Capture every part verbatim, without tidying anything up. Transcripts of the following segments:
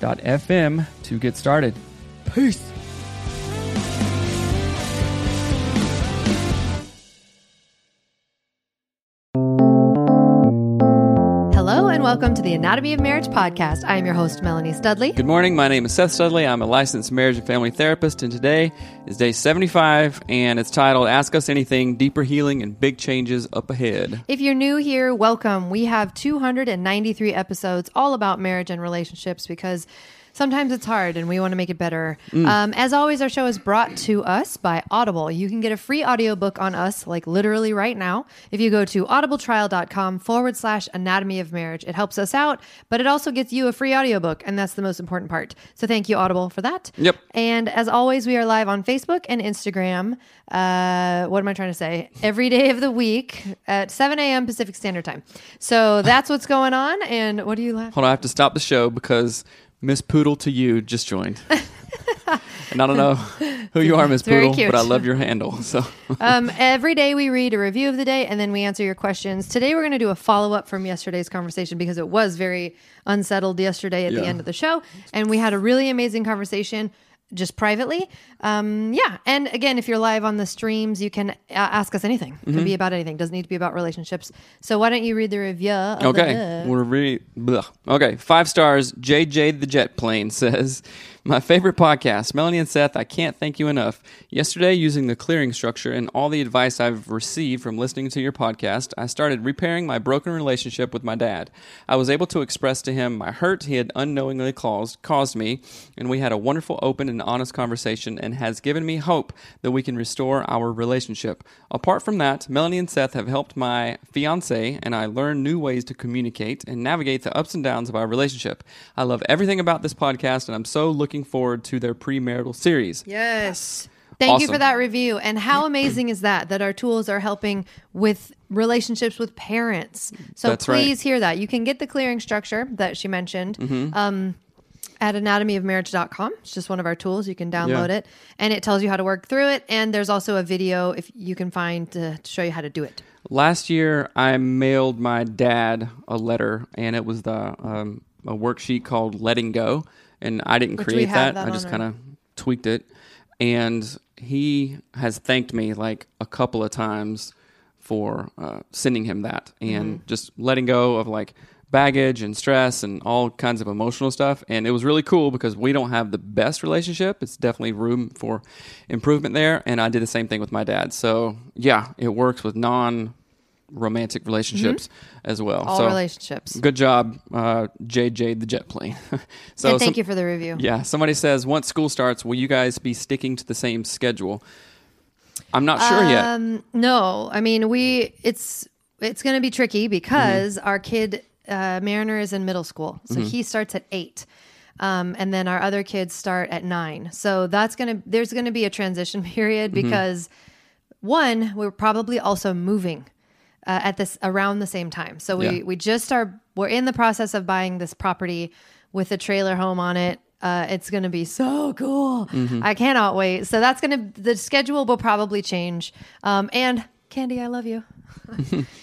Dot F M to get started. Peace. Hello and welcome to the Anatomy of Marriage Podcast. I am your host, Melanie Studley. Good morning. My name is Seth Studley. I'm a licensed marriage and family therapist, and today is day seventy-five, and it's titled Ask Us Anything, Deeper Healing and Big Changes Up Ahead. If you're new here, welcome. We have two hundred ninety-three episodes all about marriage and relationships because sometimes it's hard and we want to make it better. Mm. Um, as always, our show is brought to us by Audible. You can get a free audiobook on us, like literally right now, if you go to audibletrial.com forward slash anatomy of marriage. It helps us out, but it also gets you a free audiobook, and that's the most important part. So thank you, Audible, for that. Yep. And as always, we are live on Facebook and Instagram. Uh, what am I trying to say? Every day of the week at seven a.m. Pacific Standard Time. So that's what's going on. And what do you laughing? Hold on, I have to stop the show because Miss Poodle to you just joined. And I don't know who you are, Miss Poodle, but I love your handle. So um, every day we read a review of the day, and then we answer your questions. Today we're going to do a follow-up from yesterday's conversation because it was very unsettled yesterday at yeah. the end of the show. And we had a really amazing conversation just privately. Um, yeah. And again, if you're live on the streams, you can uh, ask us anything. It mm-hmm. could be about anything. It doesn't need to be about relationships. So why don't you read the review? Okay. We'll read. Okay. Five stars. J J the Jet Plane says, my favorite podcast, Melanie and Seth, I can't thank you enough. Yesterday, using the clearing structure and all the advice I've received from listening to your podcast, I started repairing my broken relationship with my dad. I was able to express to him my hurt he had unknowingly caused, caused me, and we had a wonderful, open, and honest conversation, and has given me hope that we can restore our relationship. Apart from that, Melanie and Seth have helped my fiancé and I learn new ways to communicate and navigate the ups and downs of our relationship. I love everything about this podcast, and I'm so looking Looking forward to their premarital series. Yes. Thank awesome. you for that review. And how amazing is that, that our tools are helping with relationships with parents. So That's please right. hear that. You can get the clearing structure that she mentioned mm-hmm. um, at anatomy of marriage dot com. It's just one of our tools. You can download yeah. it, and it tells you how to work through it. And there's also a video if you can find to, to show you how to do it. Last year, I mailed my dad a letter, and it was the um, a worksheet called Letting Go. And I didn't Which create that. that. I just kind of tweaked it. And he has thanked me like a couple of times for uh, sending him that and mm-hmm. just letting go of like baggage and stress and all kinds of emotional stuff. And it was really cool because we don't have the best relationship. It's definitely room for improvement there. And I did the same thing with my dad. So yeah, it works with non romantic relationships mm-hmm. as well. All so, relationships. Good job, uh, J J the Jet Plane. so and thank some, you for the review. Yeah. Somebody says, once school starts, will you guys be sticking to the same schedule? I'm not sure um, yet. No. I mean, we it's it's going to be tricky because mm-hmm. our kid, uh, Mariner, is in middle school. So mm-hmm. he starts at eight. Um, and then our other kids start at nine. So that's going to, there's going to be a transition period because mm-hmm. one, we're probably also moving Uh, at this around the same time. So we, yeah. we just are, we're in the process of buying this property with a trailer home on it. Uh, it's going to be so cool. Mm-hmm. I cannot wait. So that's going to, the schedule will probably change. Um, and Candy, I love you.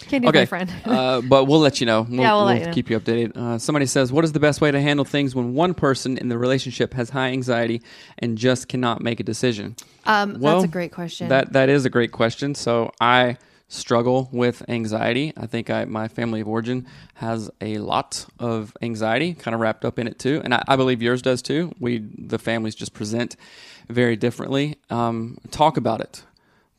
Candy's okay. my friend. uh, but we'll let you know. We'll, yeah, we'll, we'll you keep know. you updated. Uh, somebody says, what is the best way to handle things when one person in the relationship has high anxiety and just cannot make a decision? Um, well, that's a great question. That That is a great question. So I struggle with anxiety. I think I, my family of origin has a lot of anxiety kind of wrapped up in it too. And I, I believe yours does too. We, the families just present very differently. Um, talk about it.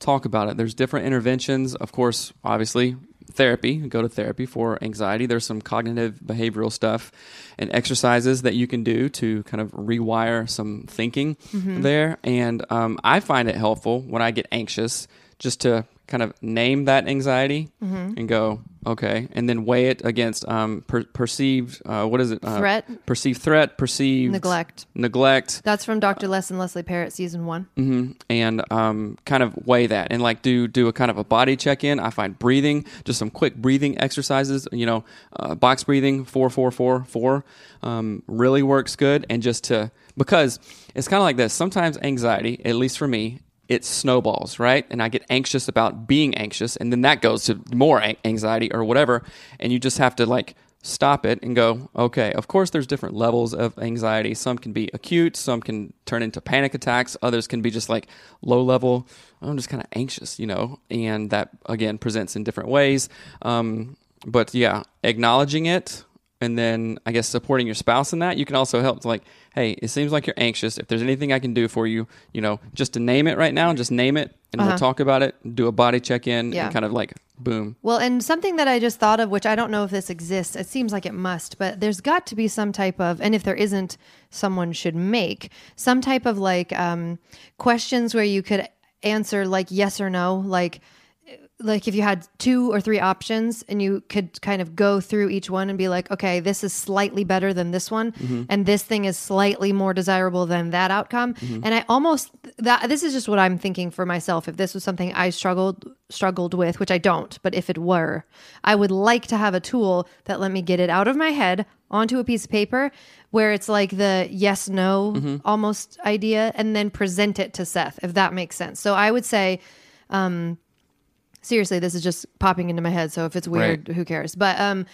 Talk about it. There's different interventions. Of course, obviously, therapy. Go to therapy for anxiety. There's some cognitive behavioral stuff and exercises that you can do to kind of rewire some thinking mm-hmm. there. And um, I find it helpful when I get anxious just to kind of name that anxiety mm-hmm. and go, okay, and then weigh it against um, per- perceived, uh, what is it? Uh, threat. Perceived threat, perceived... Neglect. Neglect. That's from Doctor Les and Leslie Parrott, season one. Mm-hmm. And um, kind of weigh that and like do do a kind of a body check-in. I find breathing, just some quick breathing exercises, you know, uh, box breathing, four, four, four, four, um, really works good. And just to, because it's kind of like this, sometimes anxiety, at least for me, it snowballs, right? And I get anxious about being anxious, and then that goes to more anxiety or whatever, and you just have to like stop it and go, okay, of course there's different levels of anxiety. Some can be acute, some can turn into panic attacks, others can be just like low level, I'm just kind of anxious, you know, and that, again, presents in different ways. Um, but yeah, acknowledging it, and then I guess supporting your spouse in that. You can also help to like, hey, it seems like you're anxious. If there's anything I can do for you, you know, just to name it right now, just name it and uh-huh. we'll talk about it, do a body check-in yeah. and kind of like, boom. Well, and something that I just thought of, which I don't know if this exists, it seems like it must, but there's got to be some type of, and if there isn't, someone should make some type of like um, questions where you could answer like yes or no, like, like if you had two or three options and you could kind of go through each one and be like, okay, this is slightly better than this one. Mm-hmm. And this thing is slightly more desirable than that outcome. Mm-hmm. And I almost, that this is just what I'm thinking for myself. If this was something I struggled, struggled with, which I don't, but if it were, I would like to have a tool that let me get it out of my head onto a piece of paper where it's like the yes, no, mm-hmm. almost idea, and then present it to Seth, if that makes sense. So I would say, um, seriously, this is just popping into my head. So if it's weird, right. who cares? But um,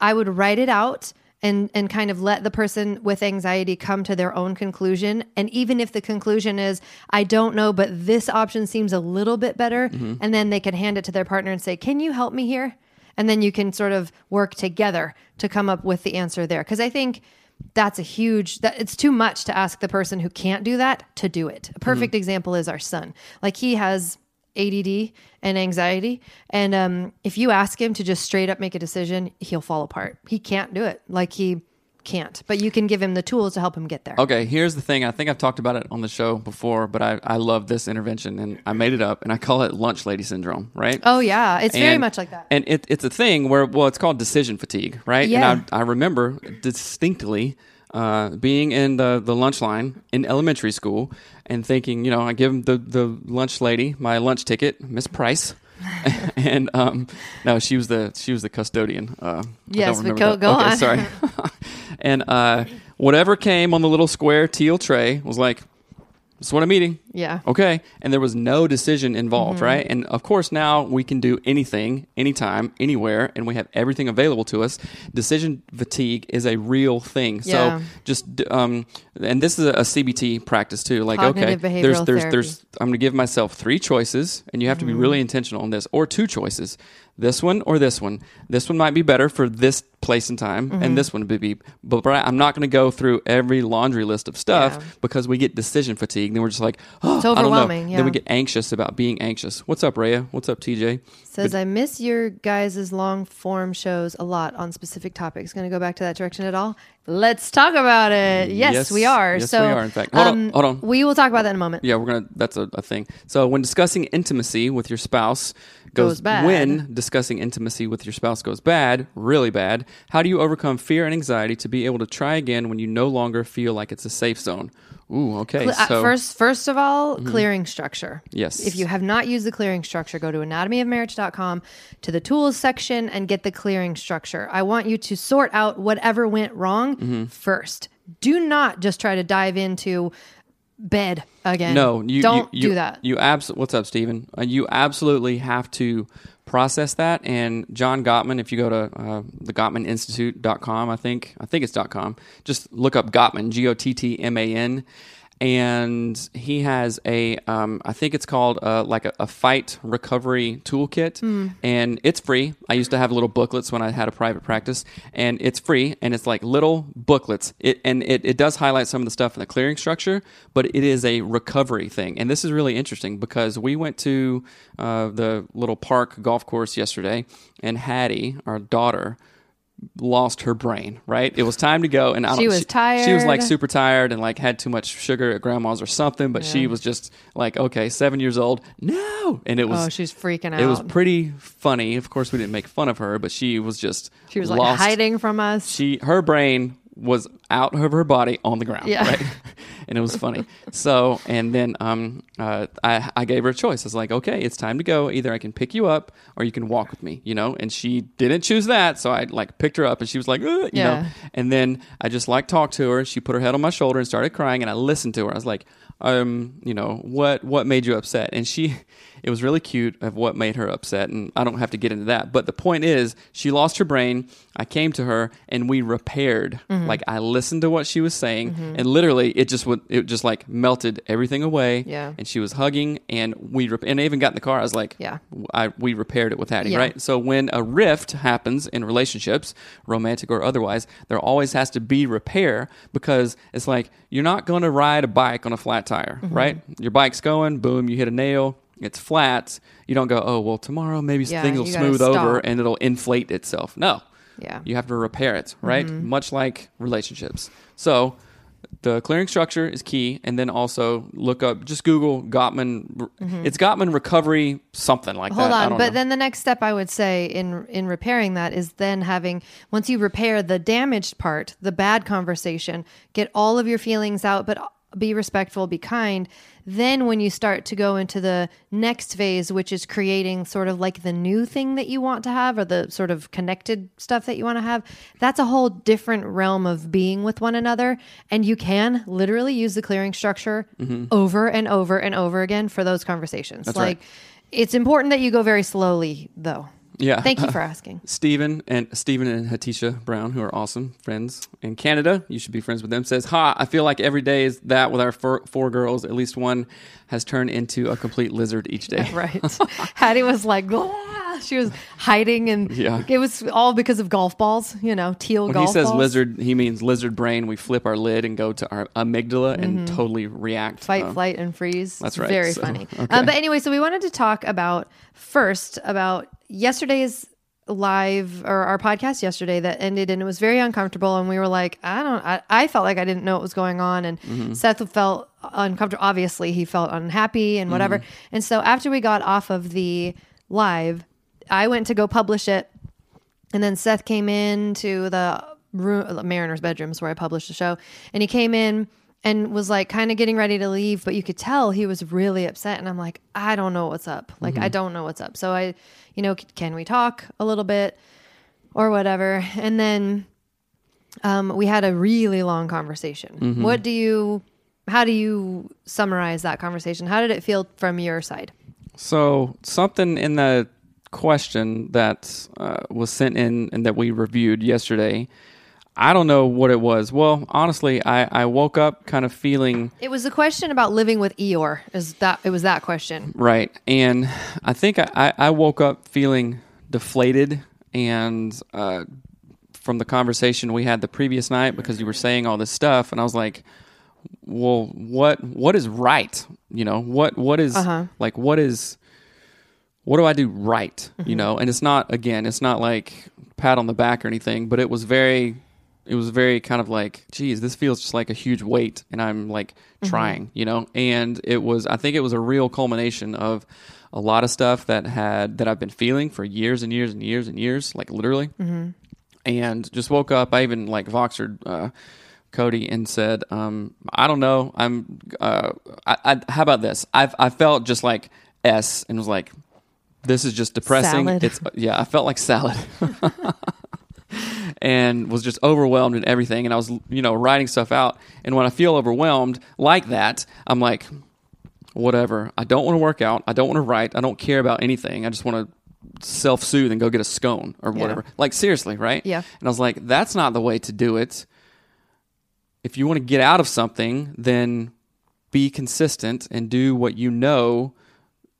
I would write it out and and kind of let the person with anxiety come to their own conclusion. And even if the conclusion is, I don't know, but this option seems a little bit better. Mm-hmm. And then they can hand it to their partner and say, can you help me here? And then you can sort of work together to come up with the answer there. Because I think that's a huge, that it's too much to ask the person who can't do that to do it. A perfect mm-hmm. example is our son. Like he has A D D and anxiety. And um, if you ask him to just straight up make a decision, he'll fall apart. He can't do it. Like he can't. But you can give him the tools to help him get there. Okay, here's the thing. I think I've talked about it on the show before, but I, I love this intervention and I made it up and I call it lunch lady syndrome, right? Oh yeah. It's and, very much like that. And it, it's a thing where, well, it's called decision fatigue, right? Yeah. And I, I remember distinctly Uh, being in the, the lunch line in elementary school and thinking, you know, I give the, the lunch lady my lunch ticket, Miss Price, and um, no, she was the she was the custodian. Uh, yes, but go, go okay, on. Sorry, and uh, whatever came on the little square teal tray was like, that's what I'm eating. Yeah. Okay. And there was no decision involved, mm-hmm. right? And of course, now we can do anything, anytime, anywhere, and we have everything available to us. Decision fatigue is a real thing. Yeah. So just, um, and this is a C B T practice too. Like, Cognitive okay, there's, there's, therapy. there's, I'm going to give myself three choices, and you have mm-hmm. to be really intentional on this, or two choices. This one or this one. This one might be better for this place and time, mm-hmm. and this one would be. But I'm not going to go through every laundry list of stuff yeah. because we get decision fatigue. Then we're just like, oh, it's overwhelming. I don't know. Yeah. Then we get anxious about being anxious. What's up, Raya? What's up, T J? Says but, I miss your guys' long form shows a lot on specific topics. Going to go back to that direction at all? Let's talk about it. Yes, yes we are. Yes, so, we are. In fact, hold um, on. Hold on. We will talk about that in a moment. Yeah, we're gonna. That's a, a thing. So when discussing intimacy with your spouse goes, goes bad, when discussing intimacy with your spouse goes bad, really bad, how do you overcome fear and anxiety to be able to try again when you no longer feel like it's a safe zone? Ooh, okay. Cle- so, first, first of all, mm-hmm. clearing structure. Yes. If you have not used the clearing structure, go to anatomy of marriage dot com to the tools section and get the clearing structure. I want you to sort out whatever went wrong mm-hmm. first. Do not just try to dive into bed again. No, you don't you, you, do that. You absolutely. What's up, Stephen? Uh, you absolutely have to process that. And John Gottman, if you go to uh, the Gottman Institute dot com, I think I think it's .com. Just look up Gottman, G O T T M A N, and he has a um, I think it's called uh, like a, a fight recovery toolkit, mm. and it's free. I used to have little booklets when I had a private practice, and it's free, and it's like little booklets. It and it, it does highlight some of the stuff in the clearing structure, but it is a recovery thing. And this is really interesting because we went to uh, the little park golf course yesterday, and Hattie, our daughter, lost her brain, right? It was time to go, and I don't, she was she, tired. She was like super tired and like had too much sugar at grandma's or something. But yeah. she was just like, okay, seven years old, no, and it was. Oh, she's freaking out. It was pretty funny. Of course, we didn't make fun of her, but she was just she was lost. Like hiding from us. She her brain was out of her body on the ground, yeah. right? And it was funny. So, and then um, uh, I I gave her a choice. I was like, okay, it's time to go. Either I can pick you up or you can walk with me, you know? And she didn't choose that, so I like picked her up, and she was like, ugh, you yeah. know? And then I just like talked to her. She put her head on my shoulder and started crying, and I listened to her. I was like, um, you know, what what made you upset? And she, it was really cute of what made her upset, and I don't have to get into that. But the point is, she lost her brain. I came to her, and we repaired. Mm-hmm. Like, I listened to what she was saying, mm-hmm. and literally, it just would, it just like melted everything away. Yeah. And she was hugging, and we rep- and I even got in the car. I was like, yeah, I we repaired it with Hattie, yeah. right? So when a rift happens in relationships, romantic or otherwise, there always has to be repair, because it's like you're not going to ride a bike on a flat tire, mm-hmm. right? Your bike's going, boom, you hit a nail, it's flat. You don't go, oh, well, tomorrow maybe yeah, things will smooth stop. over and it'll inflate itself. No. Yeah. You have to repair it, right? Mm-hmm. Much like relationships. So the clearing structure is key. And then also look up, just Google Gottman. Mm-hmm. It's Gottman recovery, something like Hold that. Hold on. I don't but know. Then the next step I would say in, in repairing that is then having, once you repair the damaged part, the bad conversation, get all of your feelings out, but be respectful, be kind. Then when you start to go into the next phase, which is creating sort of like the new thing that you want to have, or the sort of connected stuff that you want to have, that's a whole different realm of being with one another. And you can literally use the clearing structure mm-hmm. over and over and over again for those conversations. That's like, right. It's important that you go very slowly, though. Yeah. Thank you for asking. Uh, Stephen and Stephen and Hatisha Brown, who are awesome friends in Canada, you should be friends with them, says, ha, I feel like every day is that with our four, four girls, at least one has turned into a complete lizard each day. Yeah, right. Hattie was like, ah! She was hiding, and yeah. it was all because of golf balls, you know, teal when golf balls. When he says balls. lizard, he means lizard brain. We flip our lid and go to our amygdala mm-hmm. and totally react. Fight, um, flight, and freeze. That's right. Very so, funny. Okay. Um, but anyway, so we wanted to talk about, first, about yesterday's live, or our podcast yesterday that ended, and it was very uncomfortable, and we were like, I don't I, I felt like I didn't know what was going on, and mm-hmm. Seth felt uncomfortable. Obviously he felt unhappy and whatever, mm-hmm. and so after we got off of the live, I went to go publish it, and then Seth came in to the room, Mariner's bedrooms, where I published the show, and he came in and was like kind of getting ready to leave, but you could tell he was really upset. And I'm like, I don't know what's up. Like, mm-hmm. I don't know what's up. So I, you know, c- can we talk a little bit or whatever? And then um, we had a really long conversation. Mm-hmm. What do you, how do you summarize that conversation? How did it feel from your side? So something in the question that uh, was sent in and that we reviewed yesterday, I don't know what it was. Well, honestly, I, I woke up kind of feeling... It was a question about living with Eeyore. Is that, it was that question. Right. And I think I, I woke up feeling deflated, and uh, from the conversation we had the previous night, because you were saying all this stuff, and I was like, well, what what is right? You know, what what is... Uh-huh. Like, what is... What do I do right? Mm-hmm. You know, and it's not, again, it's not like pat on the back or anything, but it was very... It was very kind of like, geez, this feels just like a huge weight, and I'm like mm-hmm. trying, you know? And it was, I think it was a real culmination of a lot of stuff that had, that I've been feeling for years and years and years and years, like literally. Mm-hmm. And just woke up. I even like Voxered, uh, Cody and said, um, I don't know. I'm, uh, I, I, how about this? I've, I felt just like S and was like, this is just depressing. Salad. It's yeah. I felt like salad and was just overwhelmed and everything. And I was, you know, writing stuff out. And when I feel overwhelmed like that, I'm like, whatever. I don't want to work out. I don't want to write. I don't care about anything. I just want to self-soothe and go get a scone or whatever. Yeah. Like seriously, right? Yeah. And I was like, that's not the way to do it. If you want to get out of something, then be consistent and do what you know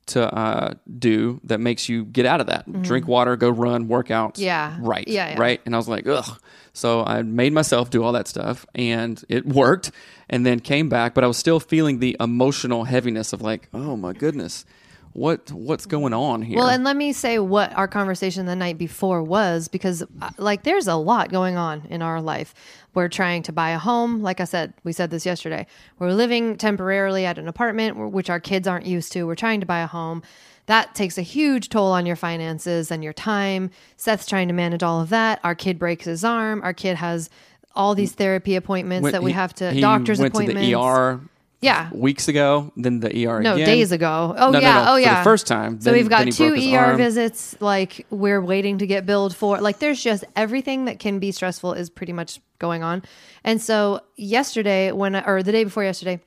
to uh, do that makes you get out of that. Mm-hmm. Drink water, go run, work out. Yeah. Right. Yeah, yeah. Right. And I was like, ugh. So I made myself do all that stuff and it worked and then came back, but I was still feeling the emotional heaviness of like, oh my goodness, what what's going on here? Well, and let me say what our conversation the night before was, because like there's a lot going on in our life. We're trying to buy a home. Like I said, we said this yesterday. We're living temporarily at an apartment, which our kids aren't used to. We're trying to buy a home. That takes a huge toll on your finances and your time. Seth's trying to manage all of that. Our kid breaks his arm. Our kid has all these therapy appointments when that we he, have to, he doctor's went appointments. To the E R yeah. weeks ago, then the E R no, again. No, days ago. Oh, no, yeah. No, no, oh, yeah. For the first time. So then, we've got two E R arm. visits, like we're waiting to get billed for. Like there's just everything that can be stressful is pretty much going on. And so yesterday when I, or the day before yesterday,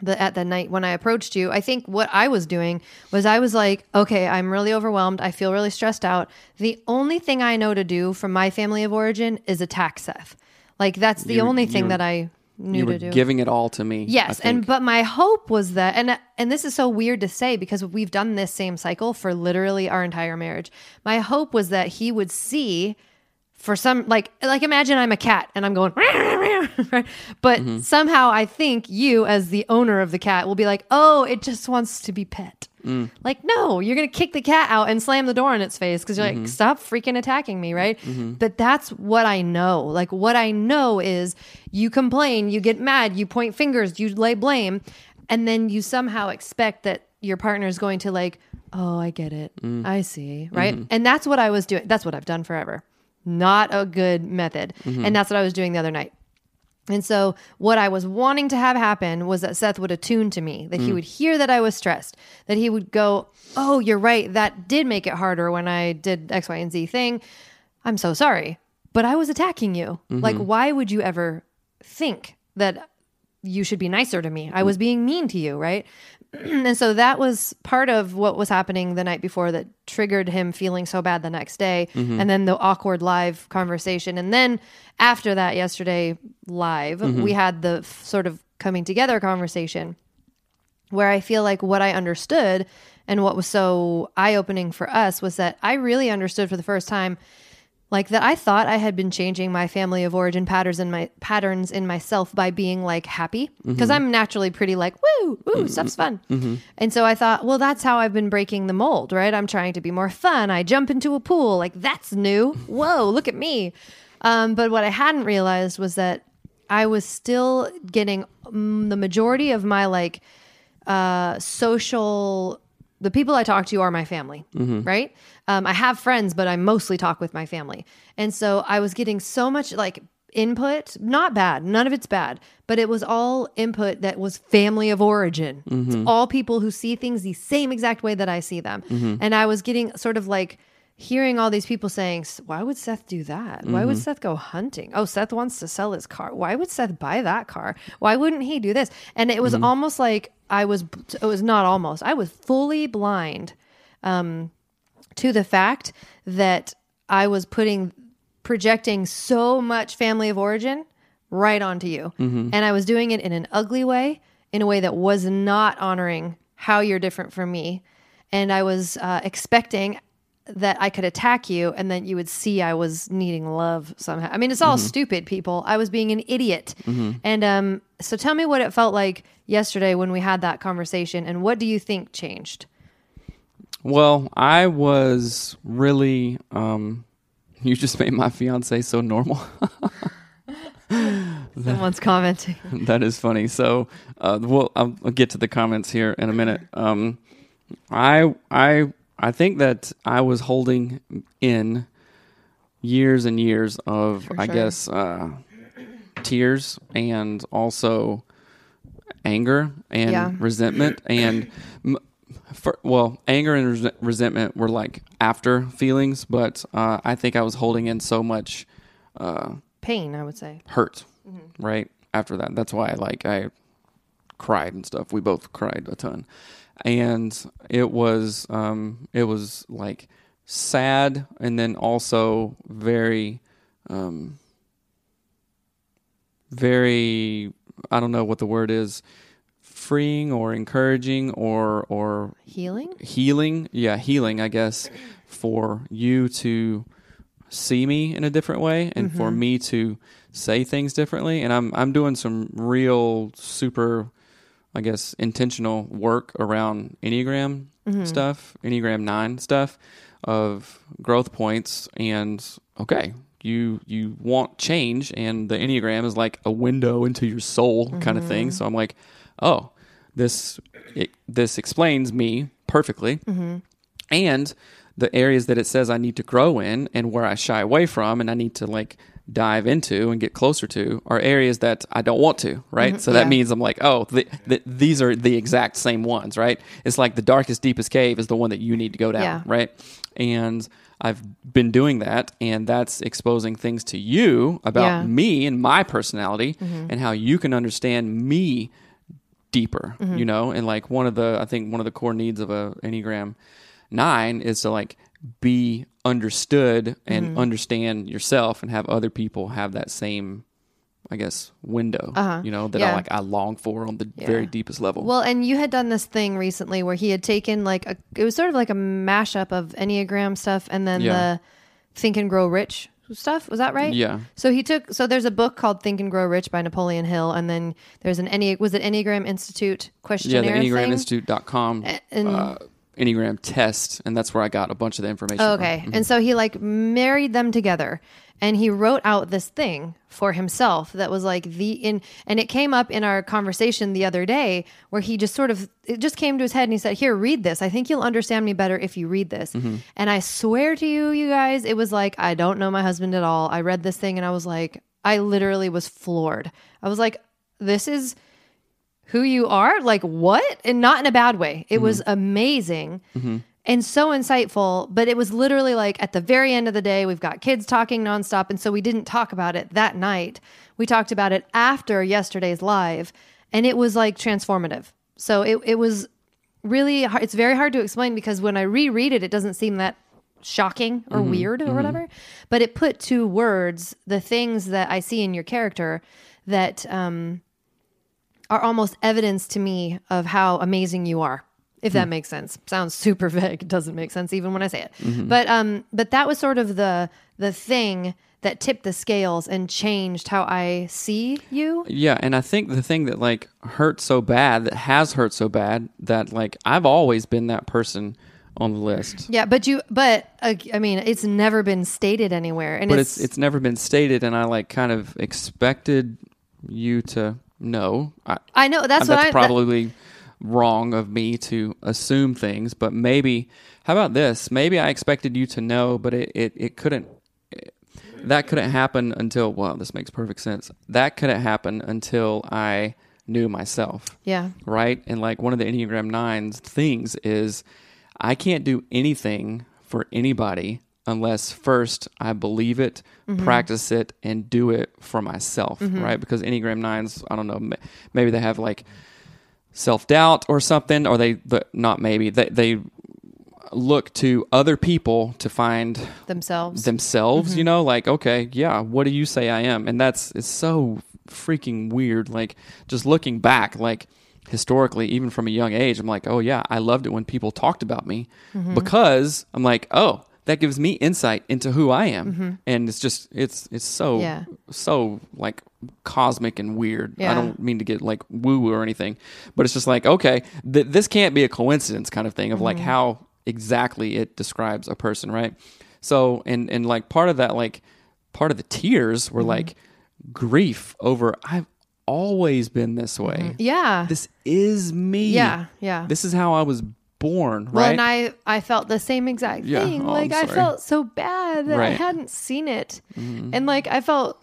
the, at the night when I approached you, I think what I was doing was I was like, okay, I'm really overwhelmed. I feel really stressed out. The only thing I know to do from my family of origin is attack Seth. Like that's the you, only thing were, that I knew you to were do. Giving it all to me. Yes. And, but my hope was that, and, and this is so weird to say because we've done this same cycle for literally our entire marriage. My hope was that he would see for some, like, like imagine I'm a cat and I'm going, right? But mm-hmm. somehow I think you as the owner of the cat will be like, oh, it just wants to be pet. Mm. Like, no, you're going to kick the cat out and slam the door in its face because you're mm-hmm. like, stop freaking attacking me, right? Mm-hmm. But that's what I know. Like, what I know is you complain, you get mad, you point fingers, you lay blame, and then you somehow expect that your partner is going to like, oh, I get it. Mm. I see, right? Mm-hmm. And that's what I was doing. That's what I've done forever. Not a good method. Mm-hmm. And that's what I was doing the other night. And so what I was wanting to have happen was that Seth would attune to me, that mm. he would hear that I was stressed, that he would go, oh, you're right. That did make it harder when I did X, Y, and Z thing. I'm so sorry, but I was attacking you. Mm-hmm. Like, why would you ever think that you should be nicer to me? I was being mean to you, right? And so that was part of what was happening the night before that triggered him feeling so bad the next day. Mm-hmm. And then the awkward live conversation. And then after that, yesterday live, mm-hmm. we had the f- sort of coming together conversation where I feel like what I understood and what was so eye-opening for us was that I really understood for the first time, like that I thought I had been changing my family of origin patterns in my patterns in myself by being like happy because mm-hmm. I'm naturally pretty like, woo, woo, mm-hmm. stuff's fun. Mm-hmm. And so I thought, well, that's how I've been breaking the mold, right? I'm trying to be more fun. I jump into a pool. Like that's new. Whoa, look at me. Um, but what I hadn't realized was that I was still getting um, the majority of my like uh, social, the people I talk to are my family, mm-hmm. right? Um, I have friends, but I mostly talk with my family. And so I was getting so much like input, not bad. None of it's bad, but it was all input that was family of origin. Mm-hmm. It's all people who see things the same exact way that I see them. Mm-hmm. And I was getting sort of like hearing all these people saying, why would Seth do that? Mm-hmm. Why would Seth go hunting? Oh, Seth wants to sell his car. Why would Seth buy that car? Why wouldn't he do this? And it was mm-hmm. almost like I was, it was not almost, I was fully blind. Um, to the fact that I was putting, projecting so much family of origin right onto you. Mm-hmm. And I was doing it in an ugly way, in a way that was not honoring how you're different from me. And I was uh, expecting that I could attack you and then you would see I was needing love somehow. I mean, it's all mm-hmm. stupid people. I was being an idiot. Mm-hmm. And um, so tell me what it felt like yesterday when we had that conversation and what do you think changed? Well, I was really, um, you just made my fiance so normal. that, Someone's commenting. That is funny. So uh, we'll, I'll, I'll get to the comments here in a minute. Um, I, I, I think that I was holding in years and years of, For I sure. guess, uh, tears and also anger and yeah. resentment. And, for, well, anger and res- resentment were like after feelings, but uh, I think I was holding in so much uh, pain, I would say. Hurt, mm-hmm. right? After that. That's why like I cried and stuff. We both cried a ton. And it was, um, it was like sad and then also very, um, very, I don't know what the word is, freeing or encouraging or, or healing, healing. Yeah. Healing, I guess, for you to see me in a different way and mm-hmm. for me to say things differently. And I'm, I'm doing some real super, I guess, intentional work around Enneagram mm-hmm. stuff, Enneagram nine stuff of growth points. And okay, you you want change, and the Enneagram is like a window into your soul mm-hmm. kind of thing. So I'm like, oh, this it, this explains me perfectly. Mm-hmm. And the areas that it says I need to grow in and where I shy away from and I need to like dive into and get closer to are areas that I don't want to, right? Mm-hmm, so that yeah. means I'm like, oh, the, the, these are the exact same ones, right? It's like the darkest, deepest cave is the one that you need to go down, yeah. right? And I've been doing that, and that's exposing things to you about yeah. me and my personality mm-hmm. and how you can understand me deeper, mm-hmm. you know? And like one of the, I think one of the core needs of a Enneagram nine is to like be understood and mm-hmm. understand yourself and have other people have that same, I guess, window, uh-huh. you know, that yeah. I like, I long for on the yeah. very deepest level. Well, and you had done this thing recently where he had taken like a, it was sort of like a mashup of Enneagram stuff and then yeah. the Think and Grow Rich stuff. Was that right? Yeah. So he took, so there's a book called Think and Grow Rich by Napoleon Hill. And then there's an Enne, was it Enneagram Institute questionnaire thing? Yeah, the enneagram institute dot com. And, and, uh, Enneagram test, and that's where I got a bunch of the information. Okay. Mm-hmm. And so he like married them together, and he wrote out this thing for himself that was like the in and it came up in our conversation the other day where he just sort of it just came to his head and he said, "Here, read this. I think you'll understand me better if you read this." Mm-hmm. And I swear to you, you guys, it was like I don't know my husband at all. I read this thing and I was like, I literally was floored. I was like, this is who you are? Like what? And not in a bad way. It mm-hmm. was amazing mm-hmm. and so insightful, but it was literally like at the very end of the day, we've got kids talking nonstop. And so we didn't talk about it that night. We talked about it after yesterday's live, and it was like transformative. So it, it was really hard. It's very hard to explain because when I reread it, it doesn't seem that shocking or mm-hmm. weird or mm-hmm. whatever, but it put to words the things that I see in your character that, um, are almost evidence to me of how amazing you are, if that mm. makes sense. Sounds super vague. It doesn't make sense even when I say it. Mm-hmm. But um, but that was sort of the the thing that tipped the scales and changed how I see you. Yeah, and I think the thing that like hurt so bad, that has hurt so bad, that like I've always been that person on the list. Yeah, but you, but uh, I mean, it's never been stated anywhere. And but it's, it's it's never been stated, and I like kind of expected you to. No, I, I know that's, that's what probably I, that, wrong of me to assume things, but maybe, how about this? Maybe I expected you to know, but it, it, it couldn't, it, that couldn't happen until, wow, this makes perfect sense. That couldn't happen until I knew myself. Yeah. Right. And like one of the Enneagram Nine's things is I can't do anything for anybody unless first I believe it, mm-hmm. practice it, and do it for myself, mm-hmm. right? Because Enneagram nines, I don't know, maybe they have like self-doubt or something, or they, the, not maybe, they, they look to other people to find themselves, themselves, mm-hmm. you know, like, okay, yeah, what do you say I am? And that's, it's so freaking weird. Like just looking back, like historically, even from a young age, I'm like, oh yeah, I loved it when people talked about me mm-hmm. because I'm like, oh, that gives me insight into who I am. Mm-hmm. And it's just, it's it's so, yeah. so like cosmic and weird. Yeah. I don't mean to get like woo-woo or anything, but it's just like, okay, th- this can't be a coincidence kind of thing of mm-hmm. like how exactly it describes a person, right? So, and, and like part of that, like part of the tears were mm-hmm. like grief over, I've always been this way. Mm-hmm. Yeah. This is me. Yeah, yeah. This is how I was born, right? Well, and I, I felt the same exact thing. Yeah. Oh, like I felt so bad that right. I hadn't seen it. Mm-hmm. And like I felt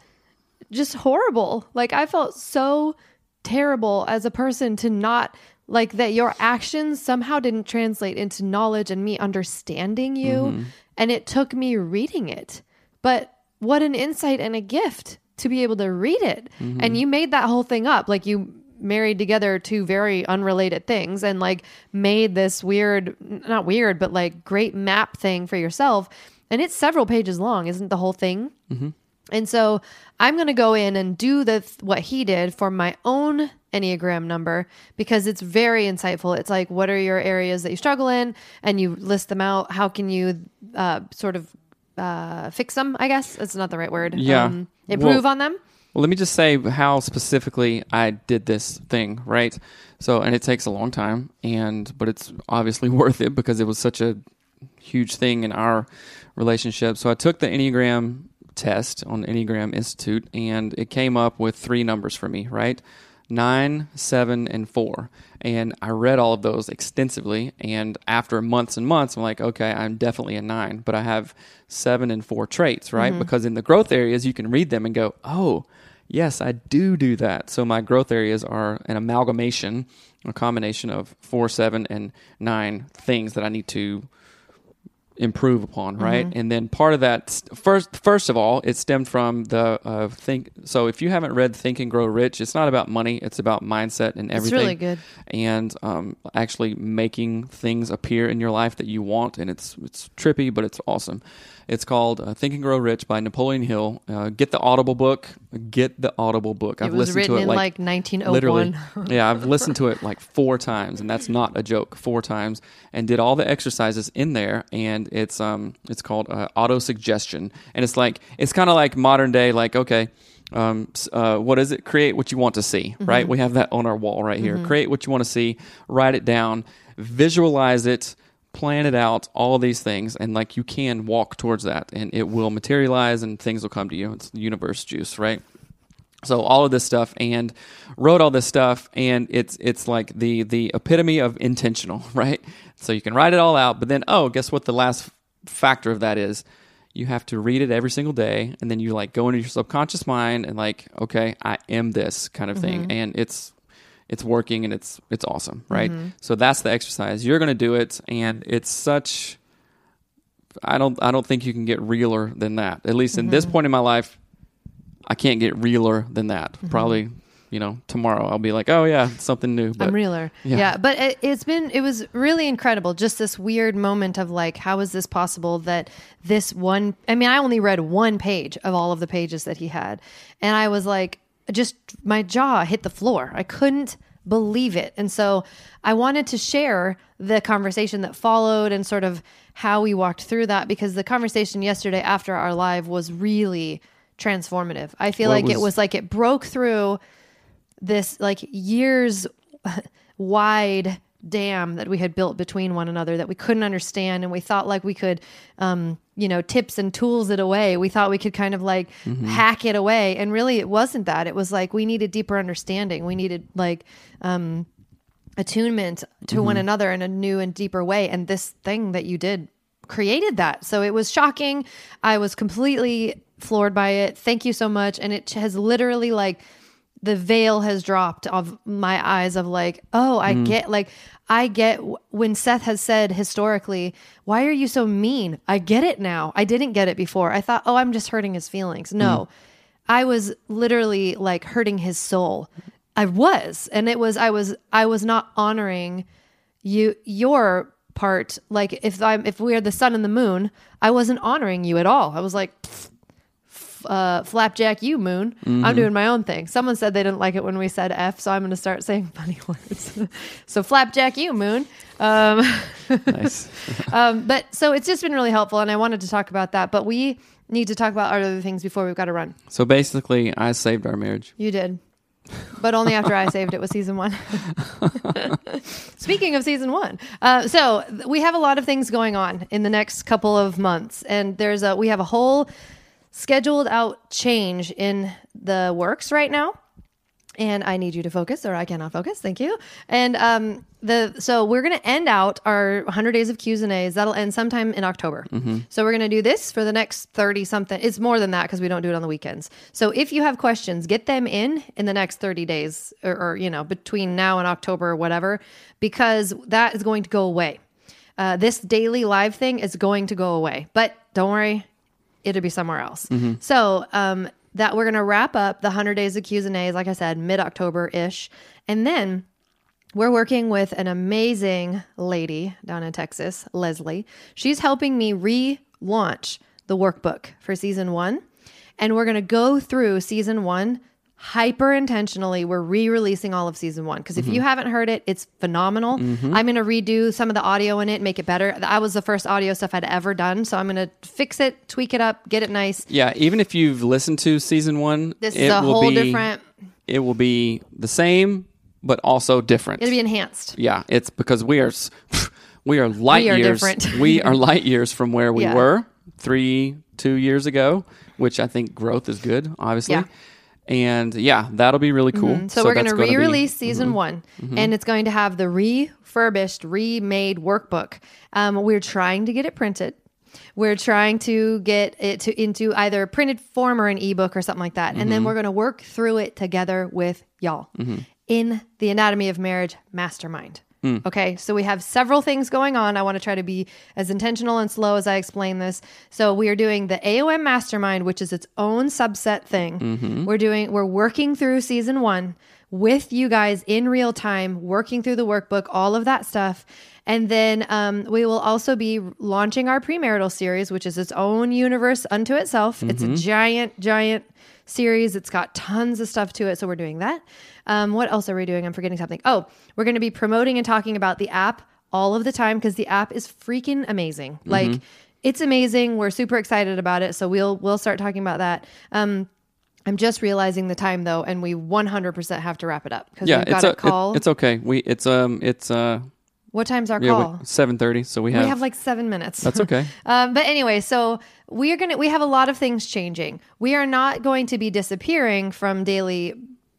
just horrible. Like, I felt so terrible as a person to not, like, that your actions somehow didn't translate into knowledge and me understanding you. Mm-hmm. And it took me reading it. But what an insight and a gift to be able to read it. Mm-hmm. And you made that whole thing up. Like, you married together two very unrelated things and, like, made this weird, not weird, but, like, great map thing for yourself. And it's several pages long, isn't the whole thing? Mm-hmm. And so I'm going to go in and do the th- what he did for my own Enneagram number, because it's very insightful. It's like, what are your areas that you struggle in? And you list them out. How can you uh, sort of uh, fix them, I guess? That's not the right word. Yeah. Um, improve well, on them? Well, let me just say how specifically I did this thing, right? So, and it takes a long time, and but it's obviously worth it because it was such a huge thing in our relationship. So I took the Enneagram test on the Enneagram Institute, and it came up with three numbers for me, right? Nine, seven, and four. And I read all of those extensively, and after months and months, I'm like, okay, I'm definitely a nine, but I have seven and four traits, right? Mm-hmm. Because in the growth areas, you can read them and go, oh, yes, I do do that. So my growth areas are an amalgamation, a combination of four, seven, and nine things that I need to improve upon, right? Mm-hmm. And then part of that, first first of all, it stemmed from the uh, think. So if you haven't read Think and Grow Rich, it's not about money, it's about mindset and everything. It's really good. And um, actually making things appear in your life that you want, and it's it's trippy, but it's awesome. It's called uh, Think and Grow Rich by Napoleon Hill. Uh, get the Audible book. Get the Audible book. I've listened to it like... It was written in like nineteen oh one. Yeah, I've listened to it like four times, and that's not a joke, four times, and did all the exercises in there, and it's um, it's called uh, auto-suggestion, and it's like, it's kind of like modern day, like, okay, um, uh, what is it? Create what you want to see, mm-hmm. right? We have that on our wall right here. Mm-hmm. Create what you want to see, write it down, visualize it, plan it out, all these things, and like you can walk towards that, and it will materialize, and things will come to you. It's universe juice, right? So all of this stuff, and wrote all this stuff, and it's it's like the the epitome of intentional, right? So you can write it all out, but then oh, guess what? The last factor of that is you have to read it every single day, and then you like go into your subconscious mind and like, okay, I am this kind of mm-hmm. thing, and it's. It's working, and it's it's awesome, right? Mm-hmm. So that's the exercise. You're going to do it, and it's such. I don't I don't think you can get realer than that. At least mm-hmm. in this point in my life, I can't get realer than that. Mm-hmm. Probably, you know, tomorrow I'll be like, oh yeah, something new. But, I'm realer. Yeah, yeah but it, it's been it was really incredible. Just this weird moment of like, how is this possible that this one? I mean, I only read one page of all of the pages that he had, and I was like. Just my jaw hit the floor. I couldn't believe it. And so I wanted to share the conversation that followed and sort of how we walked through that, because the conversation yesterday after our live was really transformative. I feel well, like it was, it was like it broke through this like years wide dam that we had built between one another that we couldn't understand. And we thought like we could, um, you know, tips and tools it away. We thought we could kind of like mm-hmm. hack it away. And really it wasn't that. It was like, we needed deeper understanding. We needed like, um, attunement to mm-hmm. one another in a new and deeper way. And this thing that you did created that. So it was shocking. I was completely floored by it. Thank you so much. And it has literally like, the veil has dropped off my eyes of like, oh, I mm. get like, I get w- when Seth has said historically, why are you so mean? I get it now. I didn't get it before. I thought, oh, I'm just hurting his feelings. No, mm. I was literally like hurting his soul. I was. And it was, I was, I was not honoring you, your part. Like if I'm, if we are the sun and the moon, I wasn't honoring you at all. I was like, pfft. Uh, flapjack you moon. Mm-hmm. I'm doing my own thing. Someone said they didn't like it when we said F, so I'm going to start saying funny words. So flapjack you moon. Um, nice. um, but so it's just been really helpful, and I wanted to talk about that, but we need to talk about our other things before we've got to run. So basically, I saved our marriage. You did. But only after I saved it with season one. Speaking of season one. Uh, so we have a lot of things going on in the next couple of months, and there's a, we have a whole scheduled out change in the works right now. And I need you to focus, or I cannot focus. Thank you. And um, the so we're going to end out our one hundred days of Q's and A's. That'll end sometime in October. Mm-hmm. So we're going to do this for the next thirty something. It's more than that because we don't do it on the weekends. So if you have questions, get them in in the next thirty days, or, or you know, between now and October or whatever, because that is going to go away. Uh, this daily live thing is going to go away, but don't worry, it'll be somewhere else. Mm-hmm. So um, that we're going to wrap up the one hundred days of Q's and A's, like I said, mid-October-ish. And then we're working with an amazing lady down in Texas, Leslie. She's helping me relaunch the workbook for season one. And we're going to go through season one hyper intentionally. We're re-releasing all of season one. Because if mm-hmm. you haven't heard it, it's phenomenal. Mm-hmm. I'm going to redo some of the audio in it, make it better. That was the first audio stuff I'd ever done. So I'm going to fix it, tweak it up, get it nice. Yeah. Even if you've listened to season one, this is a whole be, different. It will be the same, but also different. It'll be enhanced. Yeah. It's because we are, we are light we are years. Different. We are light years from where we yeah. were three, two years ago, which I think growth is good, obviously. Yeah. And yeah, that'll be really cool. Mm-hmm. So, so we're going to re-release season mm-hmm. one, mm-hmm. and it's going to have the refurbished, remade workbook. Um, we're trying to get it printed. We're trying to get it to into either printed form or an ebook or something like that. Mm-hmm. And then we're going to work through it together with y'all mm-hmm. in the Anatomy of Marriage Mastermind. Mm. Okay, so we have several things going on. I want to try to be as intentional and slow as I explain this. So we are doing the A O M Mastermind, which is its own subset thing. Mm-hmm. We're doing, we're working through season one with you guys in real time, working through the workbook, all of that stuff. And then um, we will also be launching our premarital series, which is its own universe unto itself. Mm-hmm. It's a giant, giant series. It's got tons of stuff to it. So we're doing that. Um, what else are we doing? I'm forgetting something. Oh, we're going to be promoting and talking about the app all of the time because the app is freaking amazing. Mm-hmm. Like, it's amazing. We're super excited about it. So we'll we'll start talking about that. Um, I'm just realizing the time though, and we one hundred percent have to wrap it up because yeah, we've got a, a call. It, it's okay. We it's um it's uh. What time's our yeah, call? seven thirty. So we have we have like seven minutes. That's okay. um, but anyway, so we are gonna we have a lot of things changing. We are not going to be disappearing from daily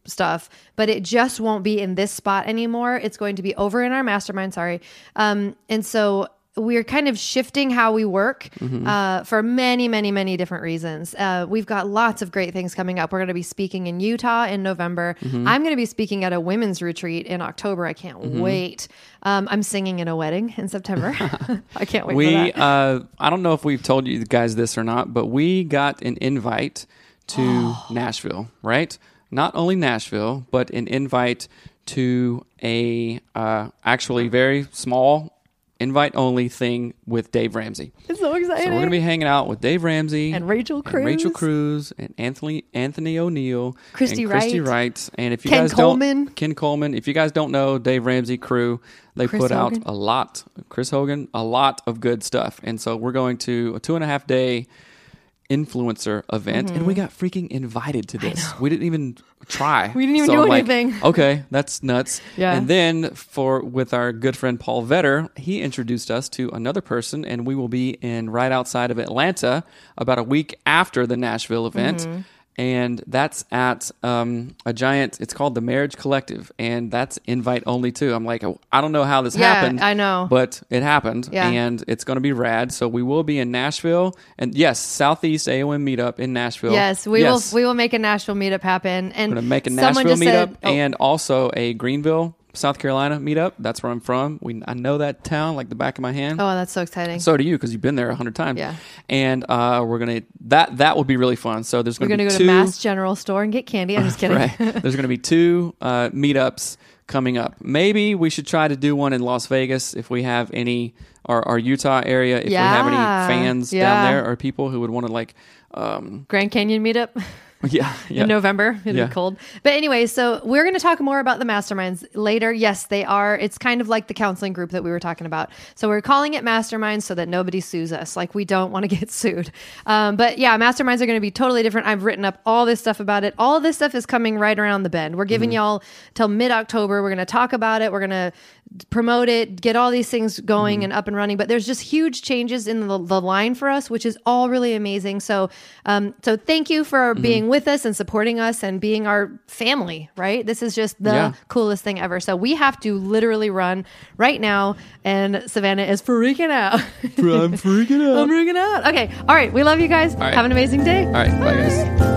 stuff, but it just won't be in this spot anymore. It's going to be over in our mastermind. Sorry. Um, and so we're kind of shifting how we work mm-hmm. uh, for many, many, many different reasons. Uh, we've got lots of great things coming up. We're going to be speaking in Utah in November. Mm-hmm. I'm going to be speaking at a women's retreat in October. I can't mm-hmm. wait. Um, I'm singing in a wedding in September. I can't wait we, for that. Uh, I don't know if we've told you guys this or not, but we got an invite to oh. Nashville, right? Not only Nashville, but an invite to a uh, actually very small invite-only thing with Dave Ramsey. It's so exciting. So we're going to be hanging out with Dave Ramsey. And Rachel Cruz. And Rachel Cruz. And Anthony Anthony O'Neill. Christy Wright. Christy Wright. And if you Ken guys Coleman. don't... Ken Coleman. If you guys don't know, Dave Ramsey crew, they Chris put Hogan. out a lot. Chris Hogan. A lot of good stuff. And so we're going to a two-and-a-half-day influencer event. Mm-hmm. And we got freaking invited to this. We didn't even try. We didn't even so do I'm anything. Like, okay, that's nuts. Yeah. And then for with our good friend Paul Vetter, he introduced us to another person, and we will be in right outside of Atlanta about a week after the Nashville event. Mm-hmm. And that's at um, a giant, it's called the Marriage Collective, and that's invite only too. I'm like, I don't know how this yeah, happened. I know. But it happened, yeah. and it's going to be rad. So we will be in Nashville, and yes, Southeast A O M meetup in Nashville. Yes, we yes. will We will make a Nashville meetup happen. And we're going to make a Nashville meetup said, oh. and also a Greenville, South Carolina meetup. That's where I'm from. We I know that town like the back of my hand. Oh, that's so exciting. So do you, because you've been there a hundred times. Yeah. And uh, we're gonna that that will be really fun. So there's gonna we're gonna be go two, to Mass General Store and get candy. I'm just kidding. Right. There's gonna be two uh, meetups coming up. Maybe we should try to do one in Las Vegas if we have any, or our Utah area if yeah. we have any fans yeah. down there or people who would want to like um, Grand Canyon meetup. Yeah, yeah. In November. It'll yeah. be cold. But anyway, so we're going to talk more about the masterminds later. Yes, they are. It's kind of like the counseling group that we were talking about. So we're calling it masterminds so that nobody sues us. Like, we don't want to get sued. Um, but yeah, masterminds are going to be totally different. I've written up all this stuff about it. All this stuff is coming right around the bend. We're giving mm-hmm. y'all till mid-October. We're going to talk about it. We're going to promote it, get all these things going mm-hmm. and up and running. But there's just huge changes in the, the line for us, which is all really amazing. So, um, so thank you for mm-hmm. being with with us and supporting us and being our family, right? This is just the yeah. coolest thing ever. So we have to literally run right now, and Savannah is freaking out. I'm freaking out. I'm freaking out. Okay. All right. We love you guys. Right. Have an amazing day. All right. Bye, bye guys.